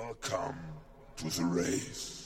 Welcome to the race.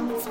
Follow me.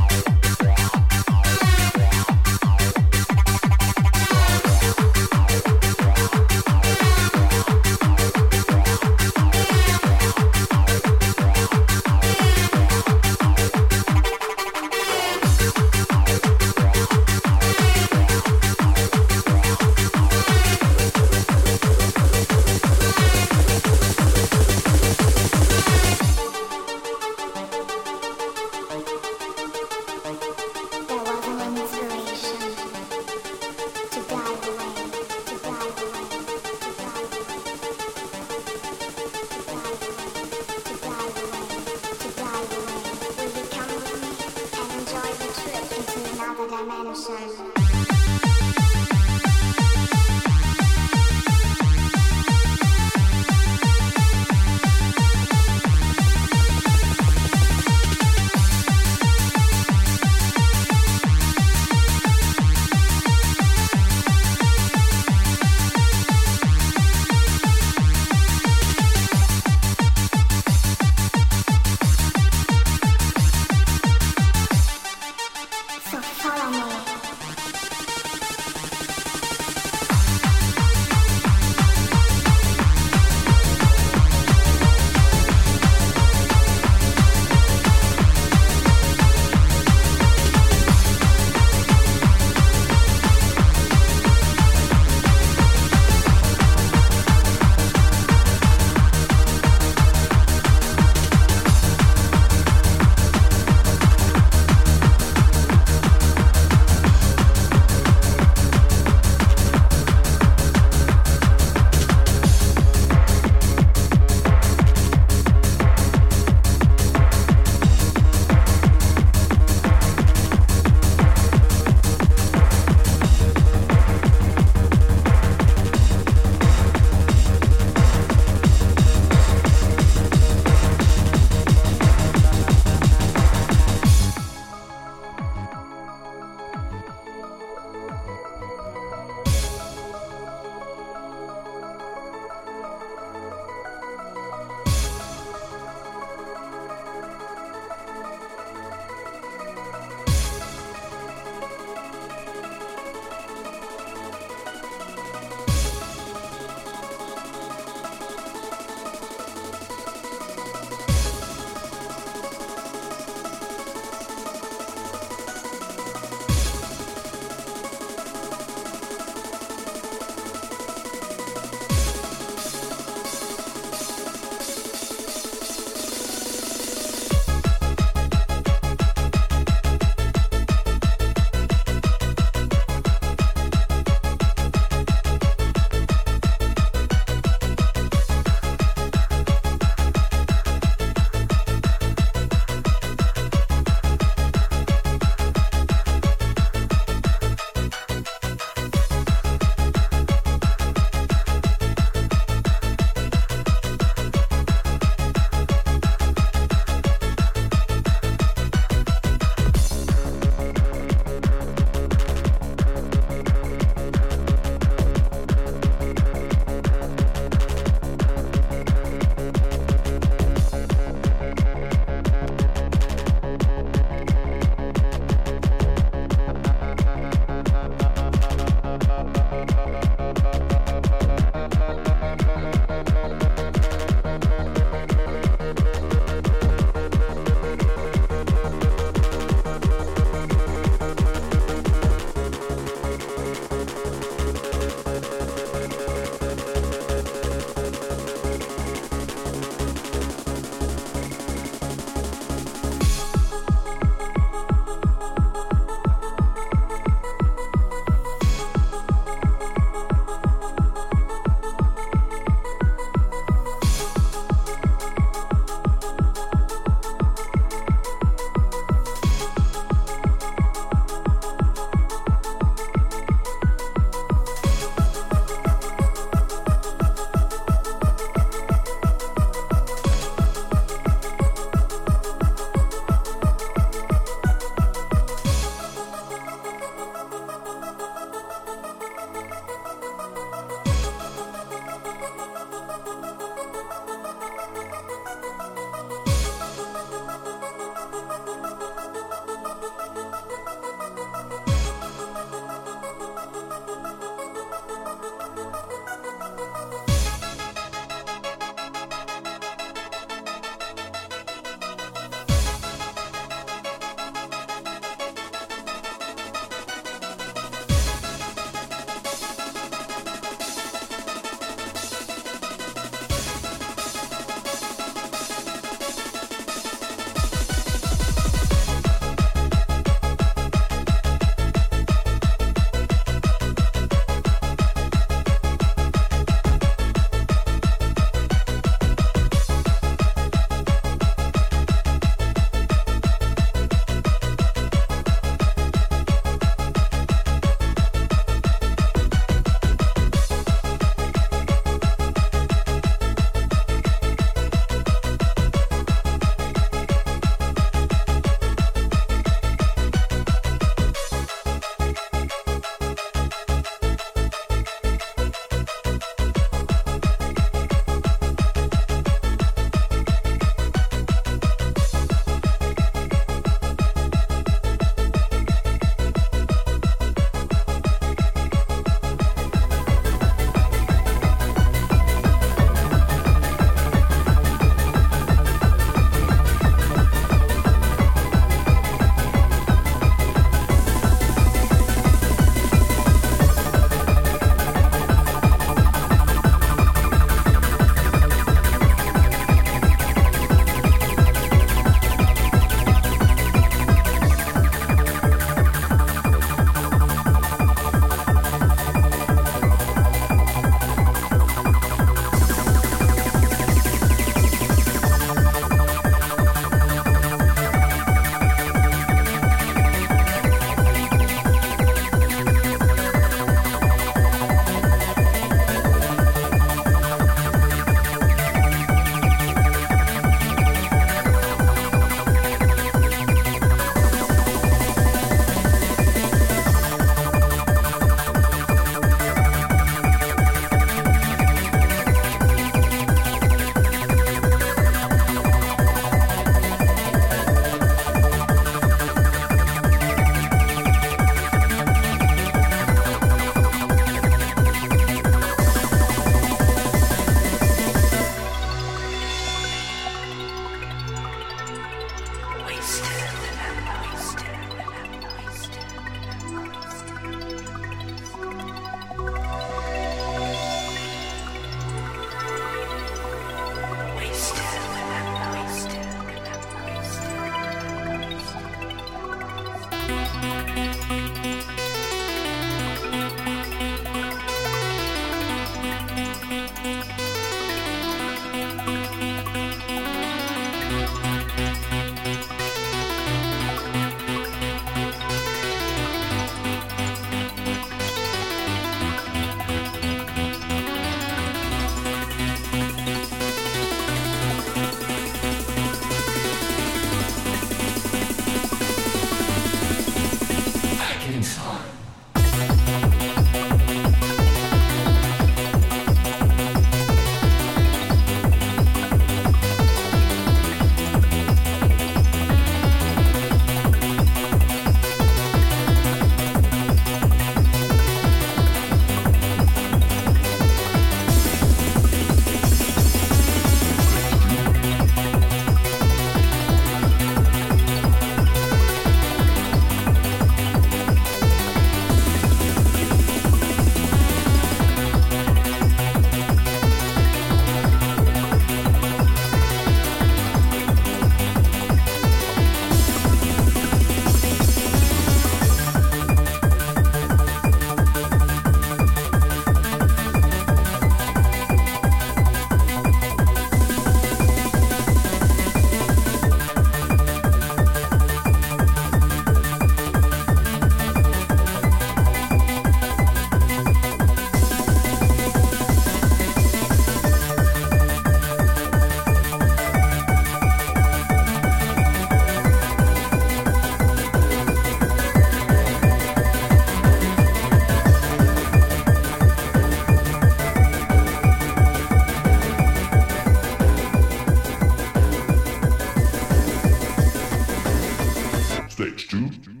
stage two. No.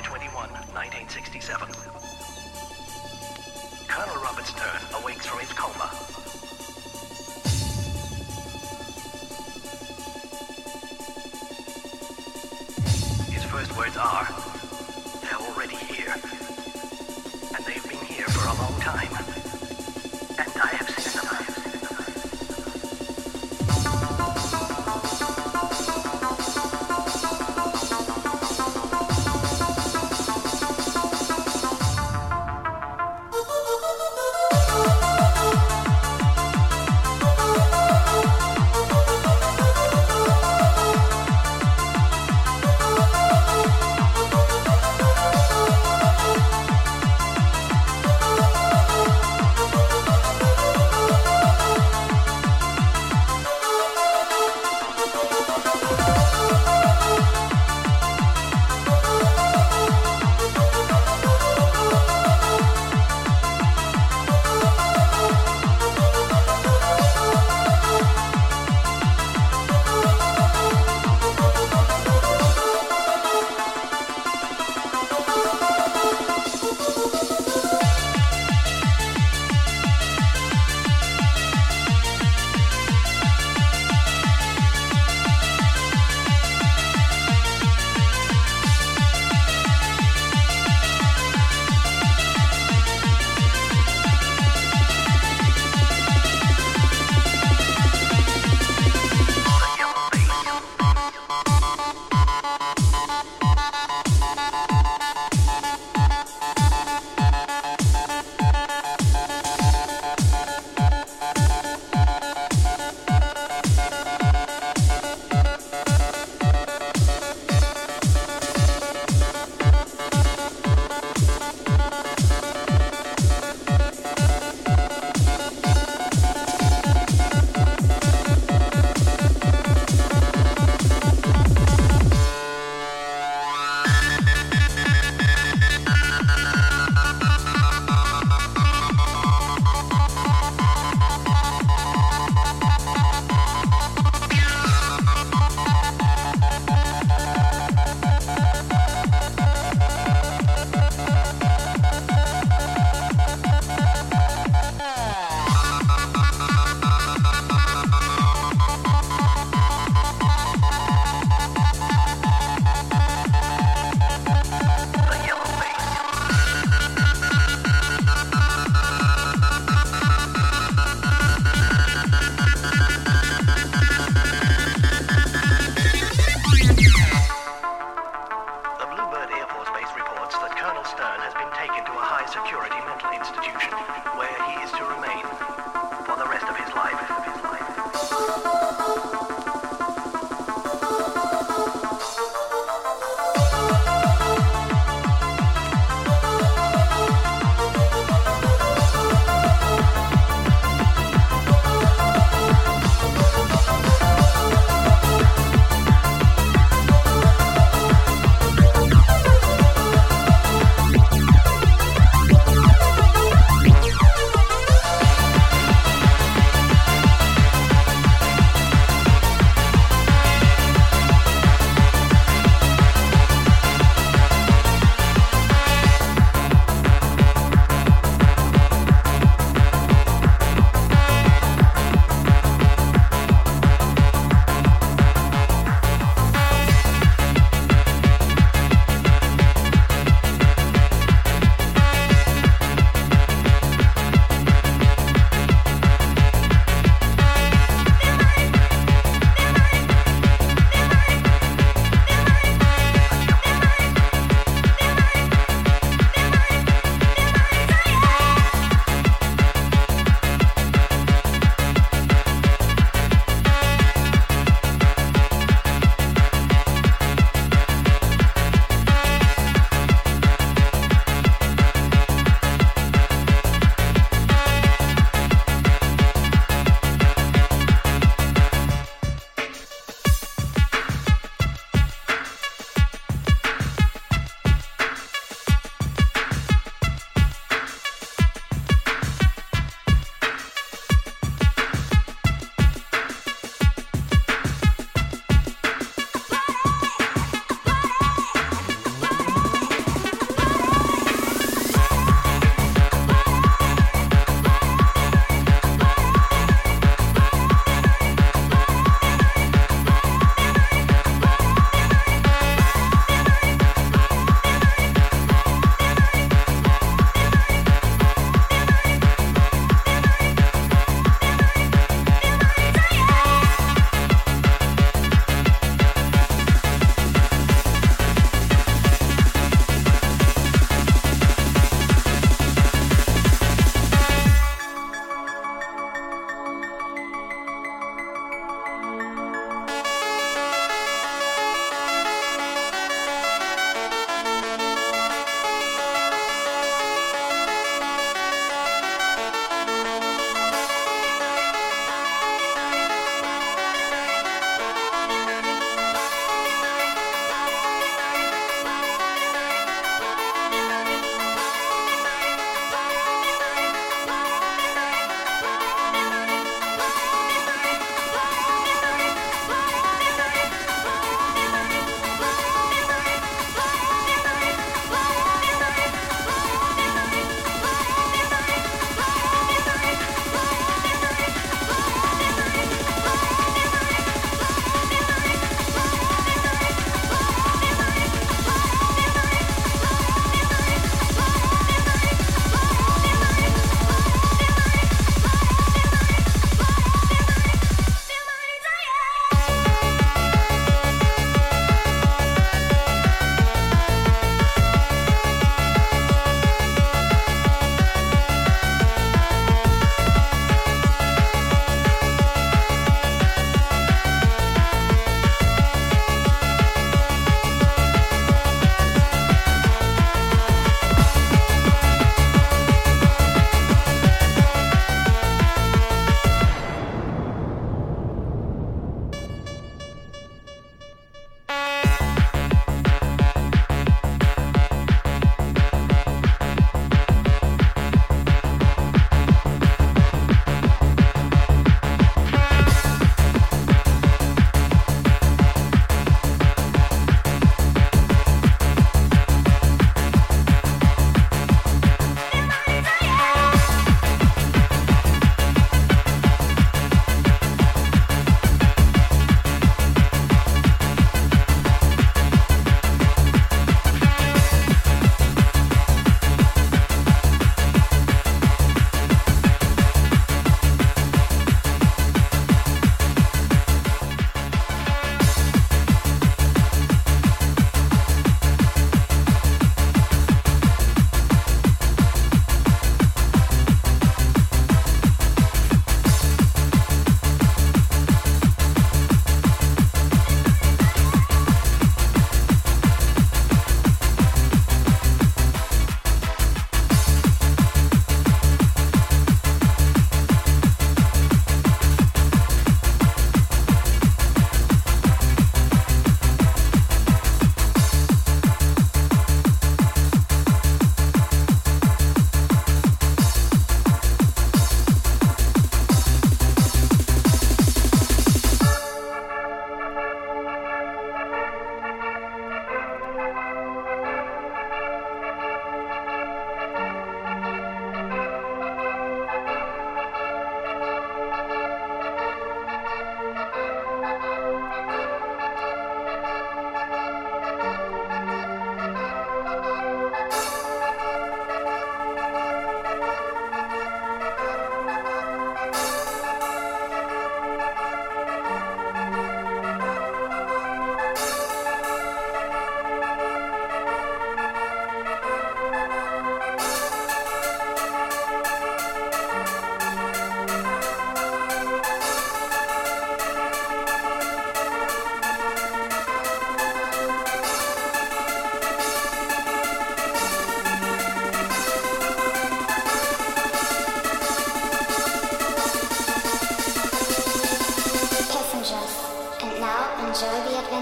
July 21, 1967. Colonel Robert Stern awakes from his coma. His first words are, "They're already here. And they've been here for a long time. And I have seen them."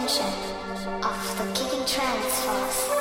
dimension of the kicking trance force.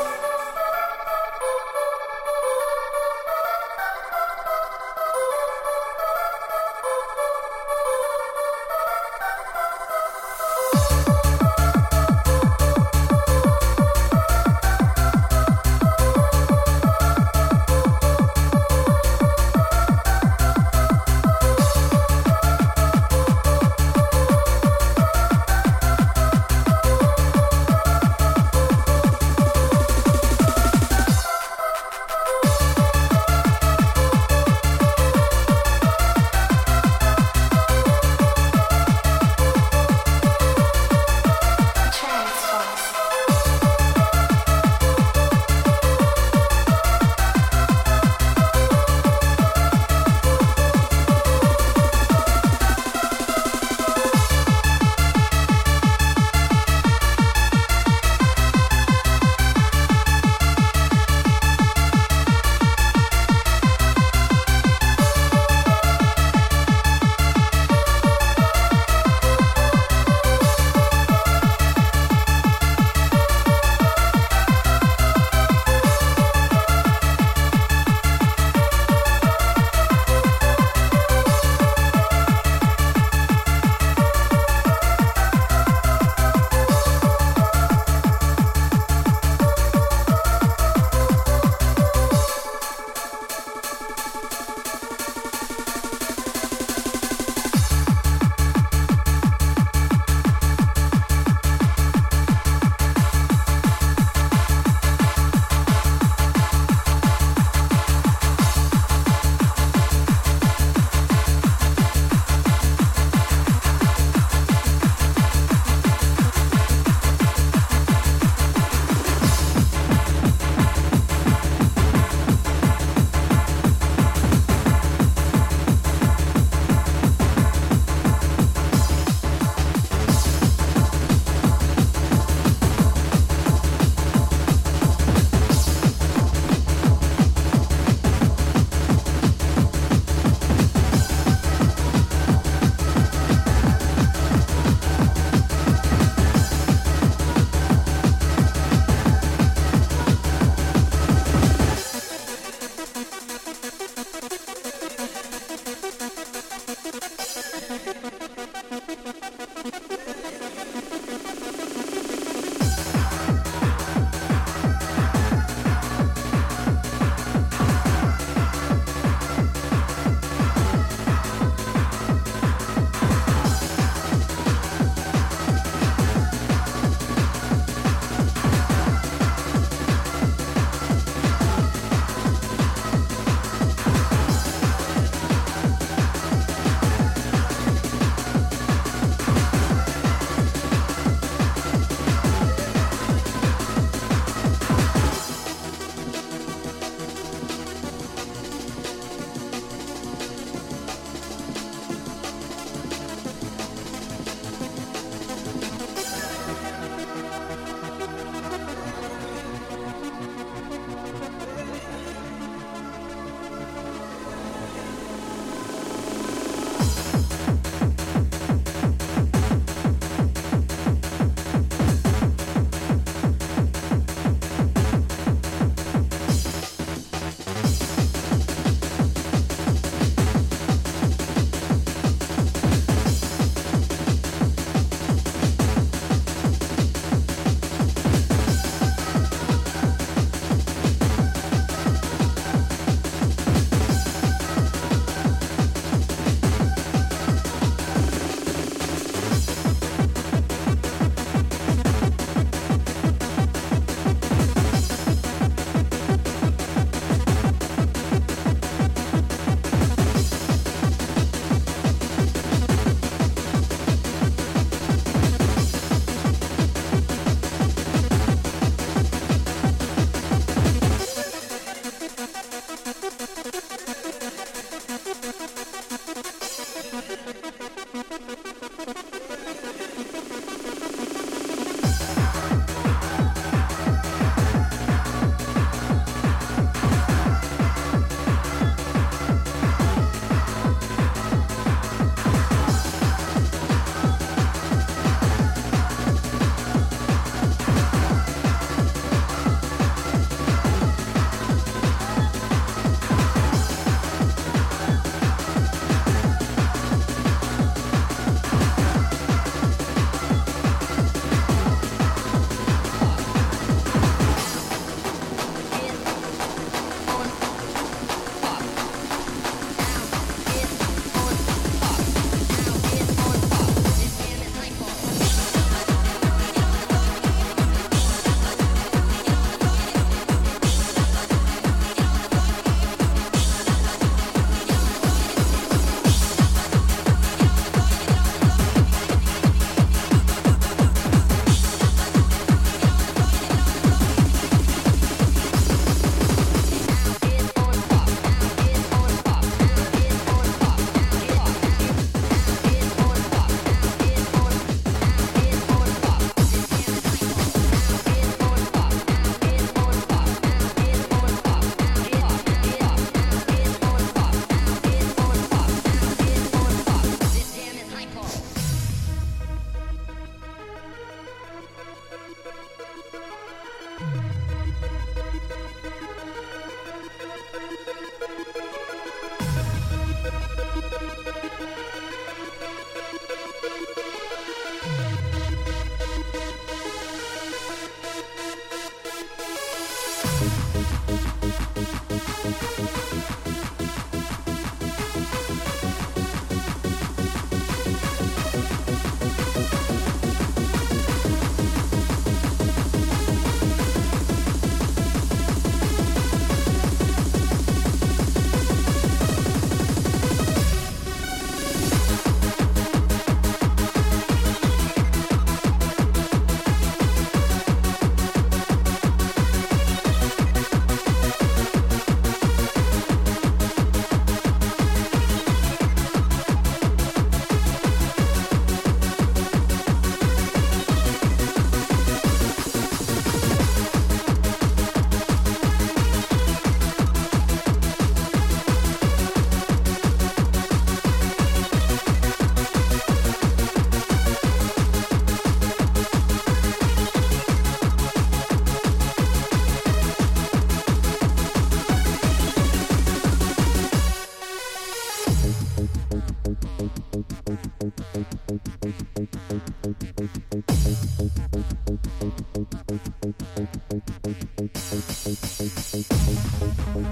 Paul.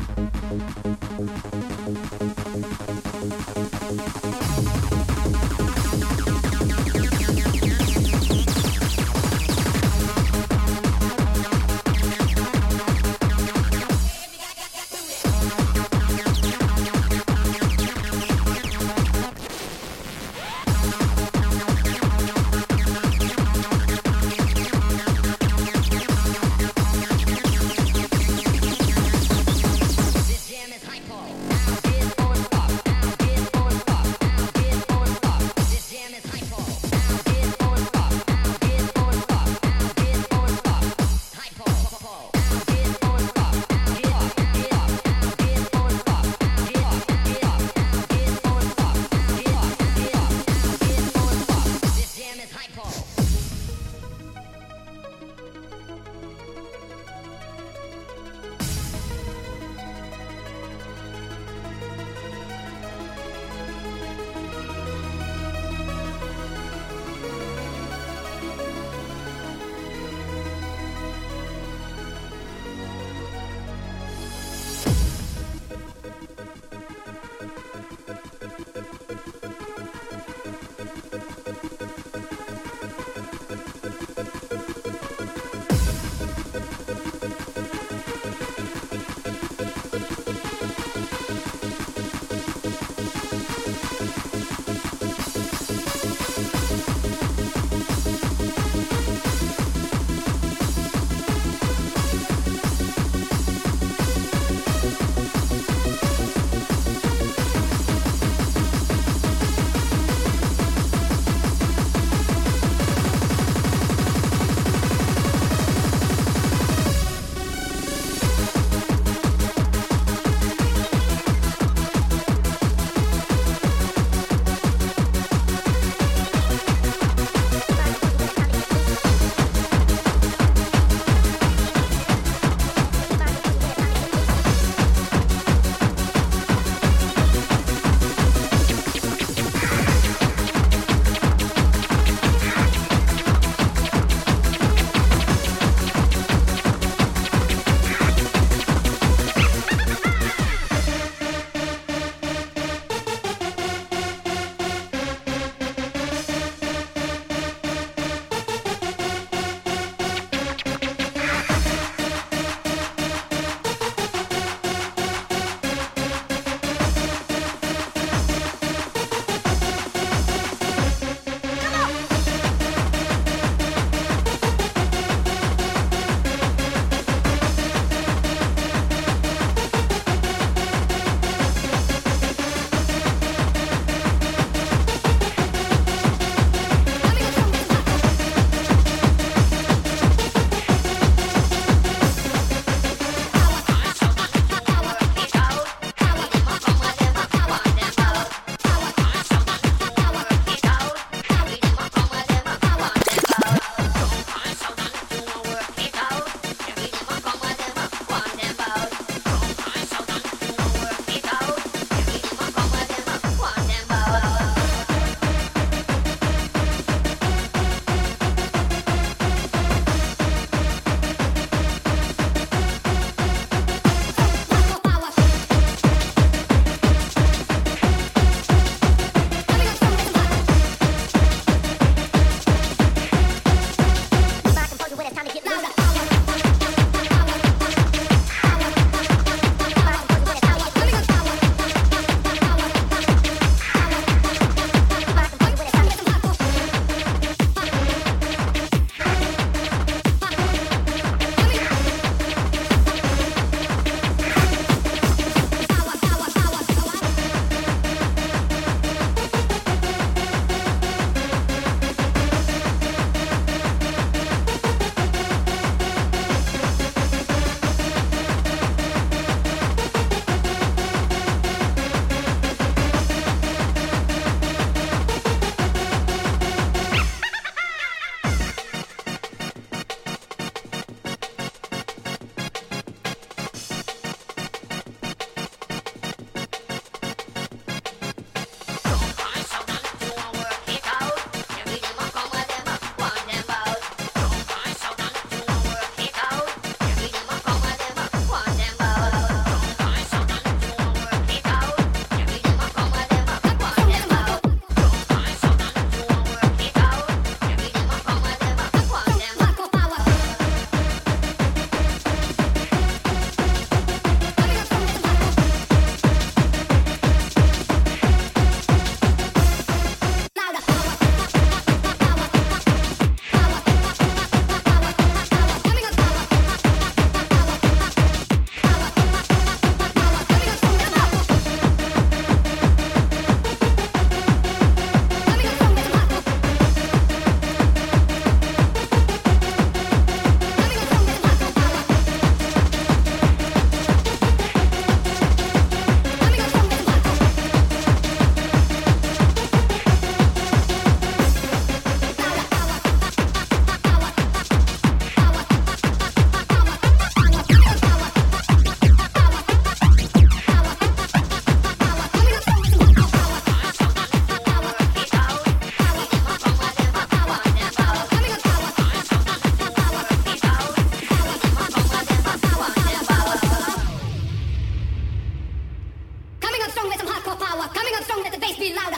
power. Coming up strong, let the bass be louder.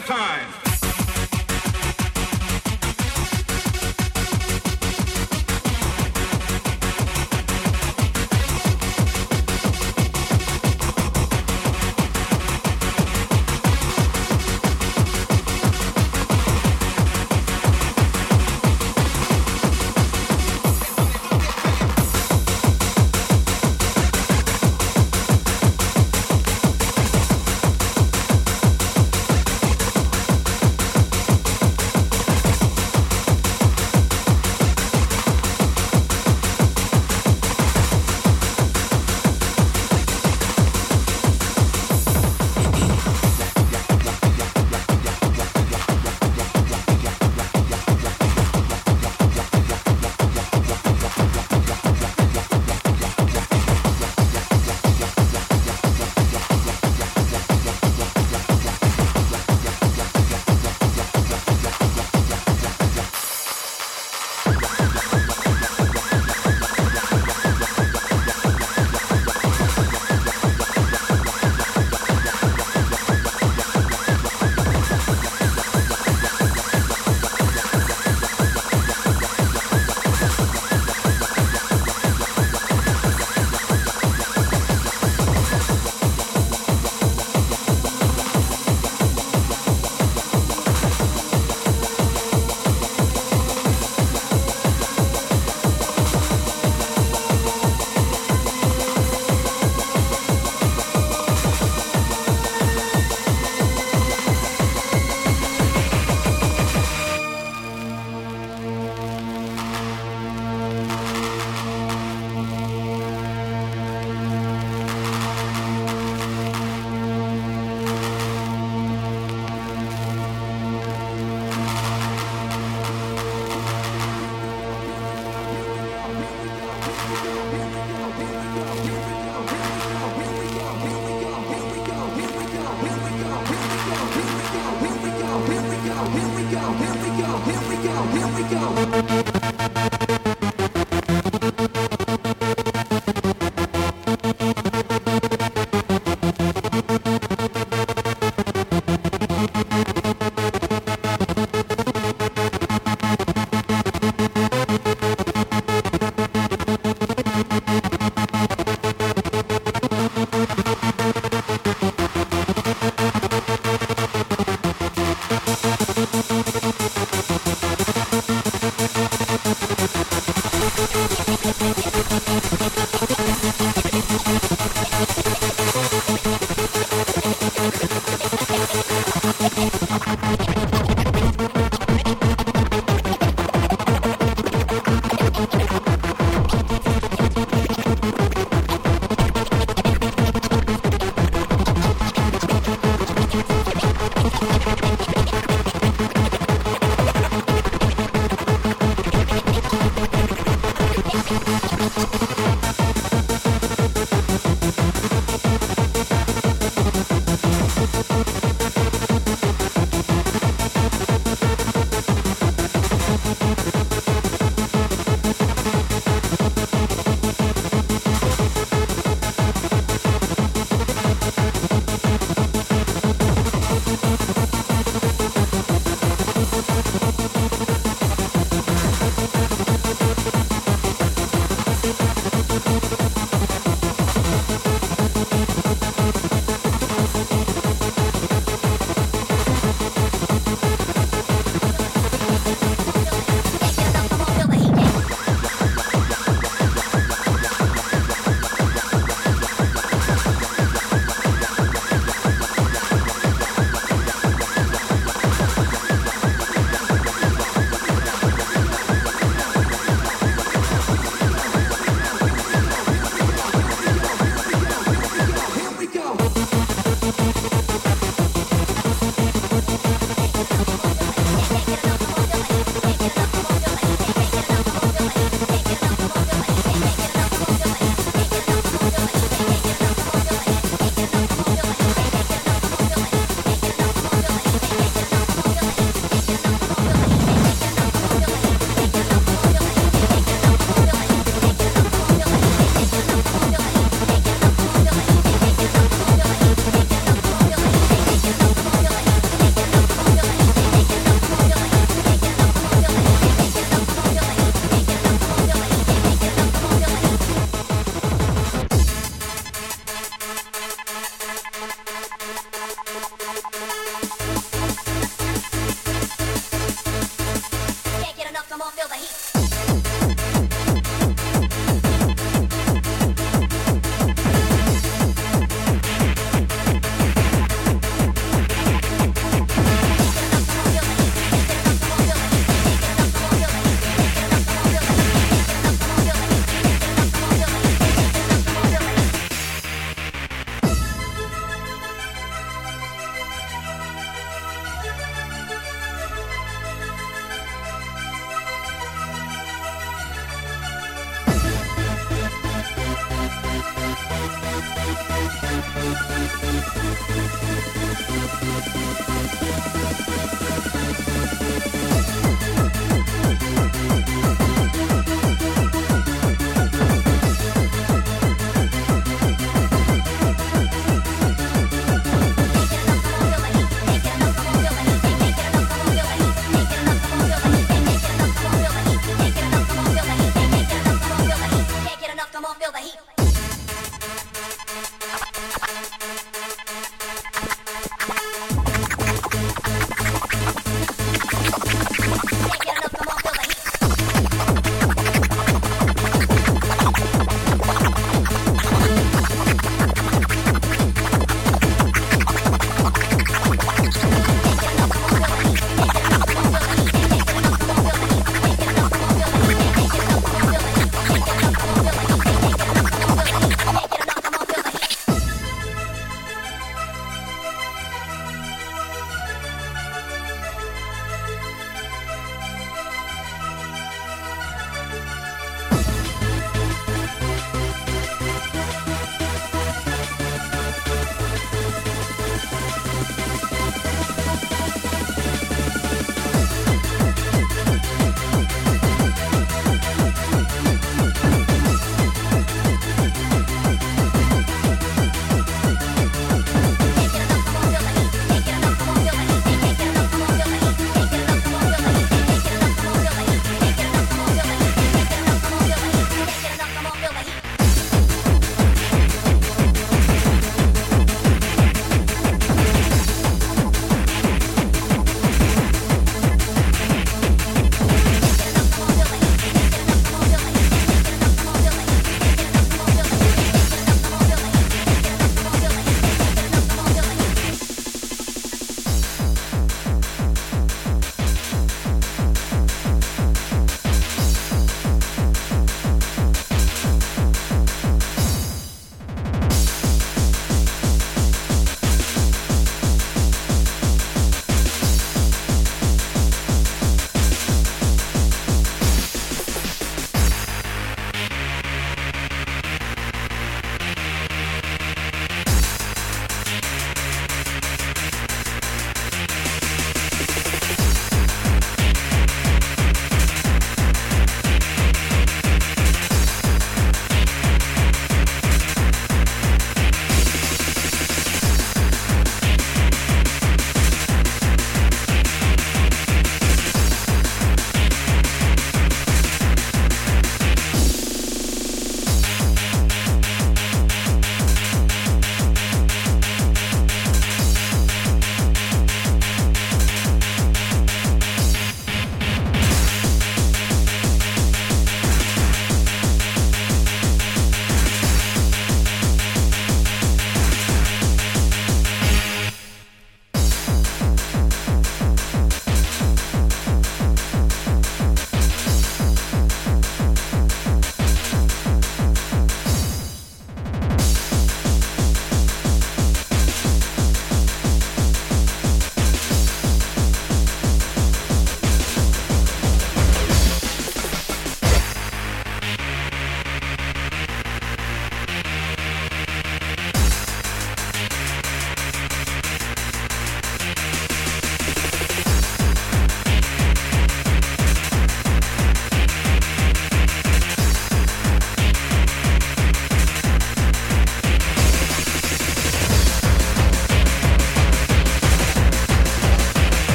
of time.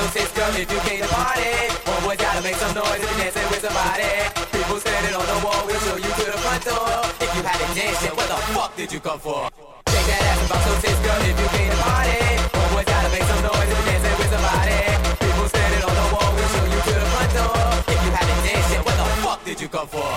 so sister, if you came to party, homeboys gotta make some noise and dancing with somebody. People standing on the wall, we'll show you to the front door. If you haven't danced yet, what the fuck did you come for? Shake that ass and bounce, so sister, if you came to party, homeboys gotta make some noise and dancing with somebody. People standing on the wall, we'll show you to the front door. If you haven't danced yet, what the fuck did you come for?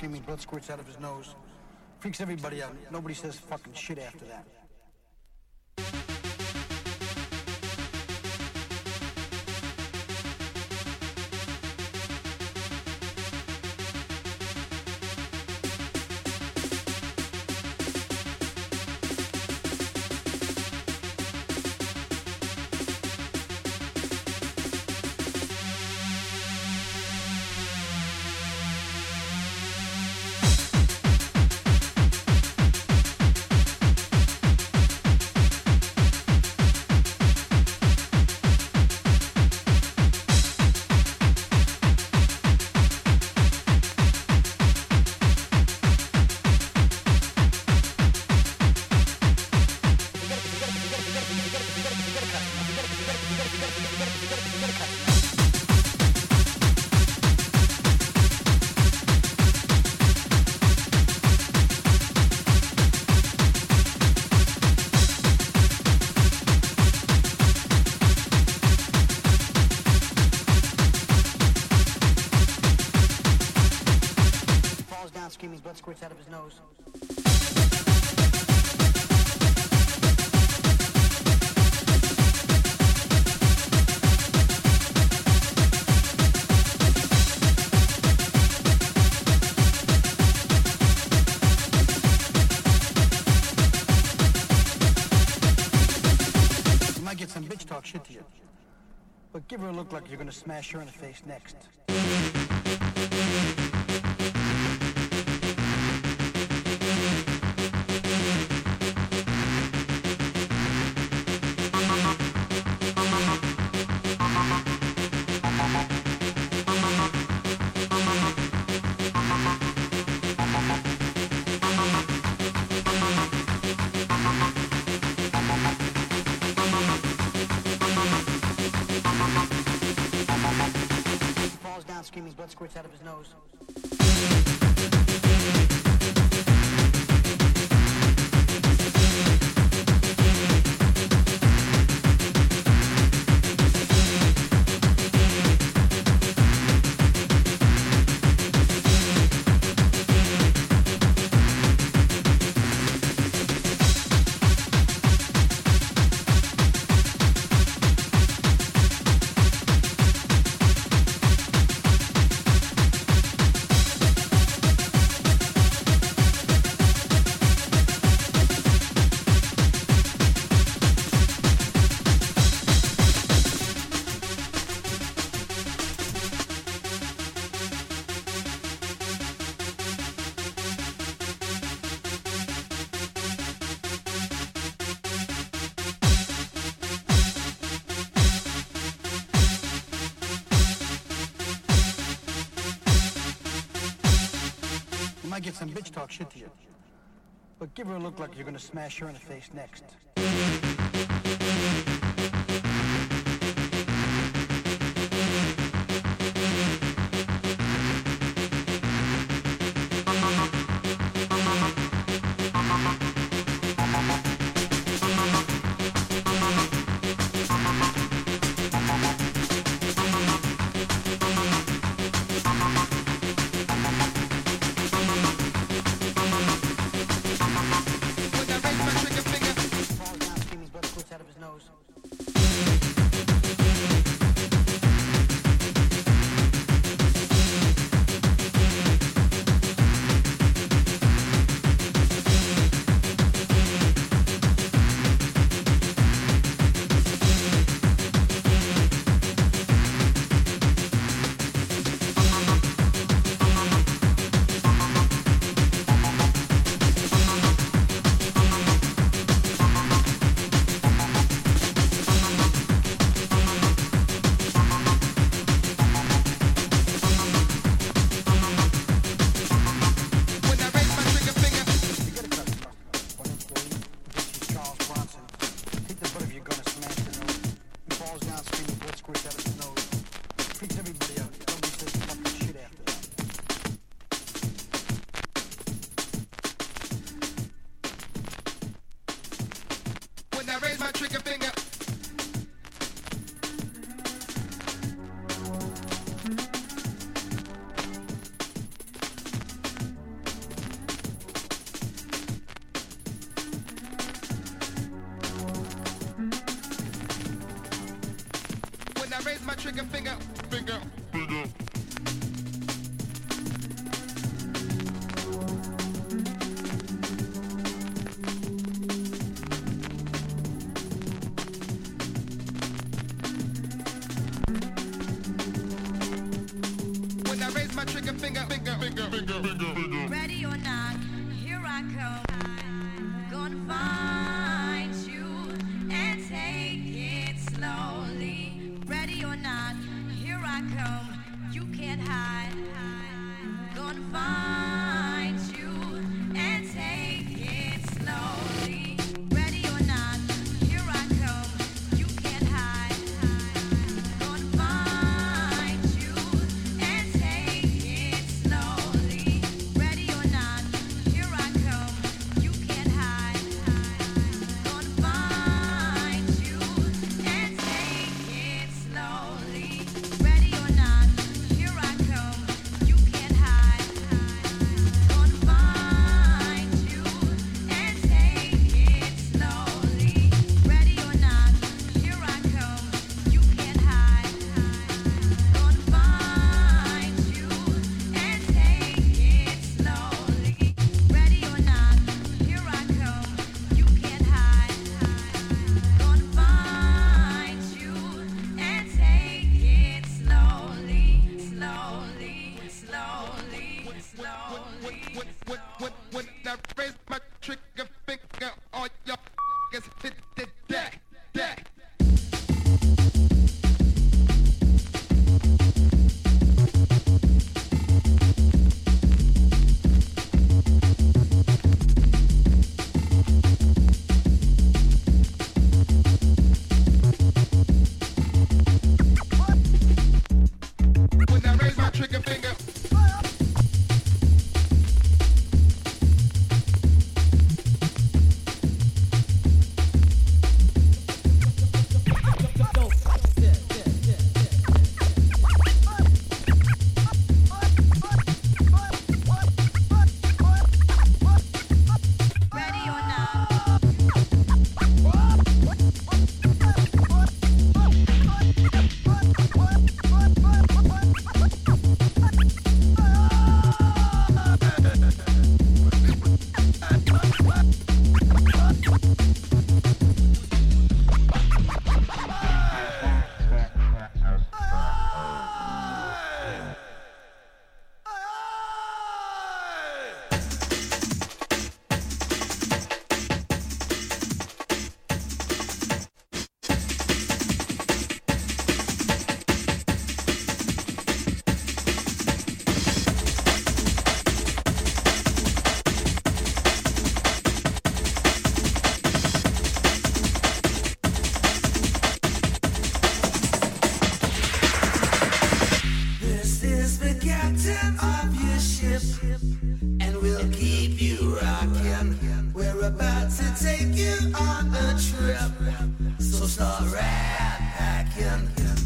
screaming blood squirts out of his nose. Freaks everybody out. Nobody says fucking shit after that. Out of his nose. You might get some bitch talk shit to you, but give her a look like you're gonna smash her in the face next. Screaming blood squirts out of his nose. Get some bitch talk shit to you, but give her a look like you're gonna smash her in the face next. and I raise my trigger finger, finger. Ready or not, here I come. Gonna find you and take it slowly. Ready or not, here I come. You can't hide. Gonna find you and take it slowly. Ready or not, here I come. You can't hide. Gonna find you and take it slowly. Ready or not, here I come. You can't hide. Gonna find you and take it slowly. Ready or not, here I come. You can't hide. Gonna find you and take it slowly. Ready or not, here I come. You can't hide. Gonna find you and take it slowly. Ready or not, here I come. You can't hide. Gonna find you and take it slowly, slowly, slowly, slowly. When I raise my trigger finger, all y'all is hit the deck, deck. When I raise my trigger finger, ready or not. This is the captain of your ship, and we'll keep you rocking. We're about to take you on a trip, so start rat packing.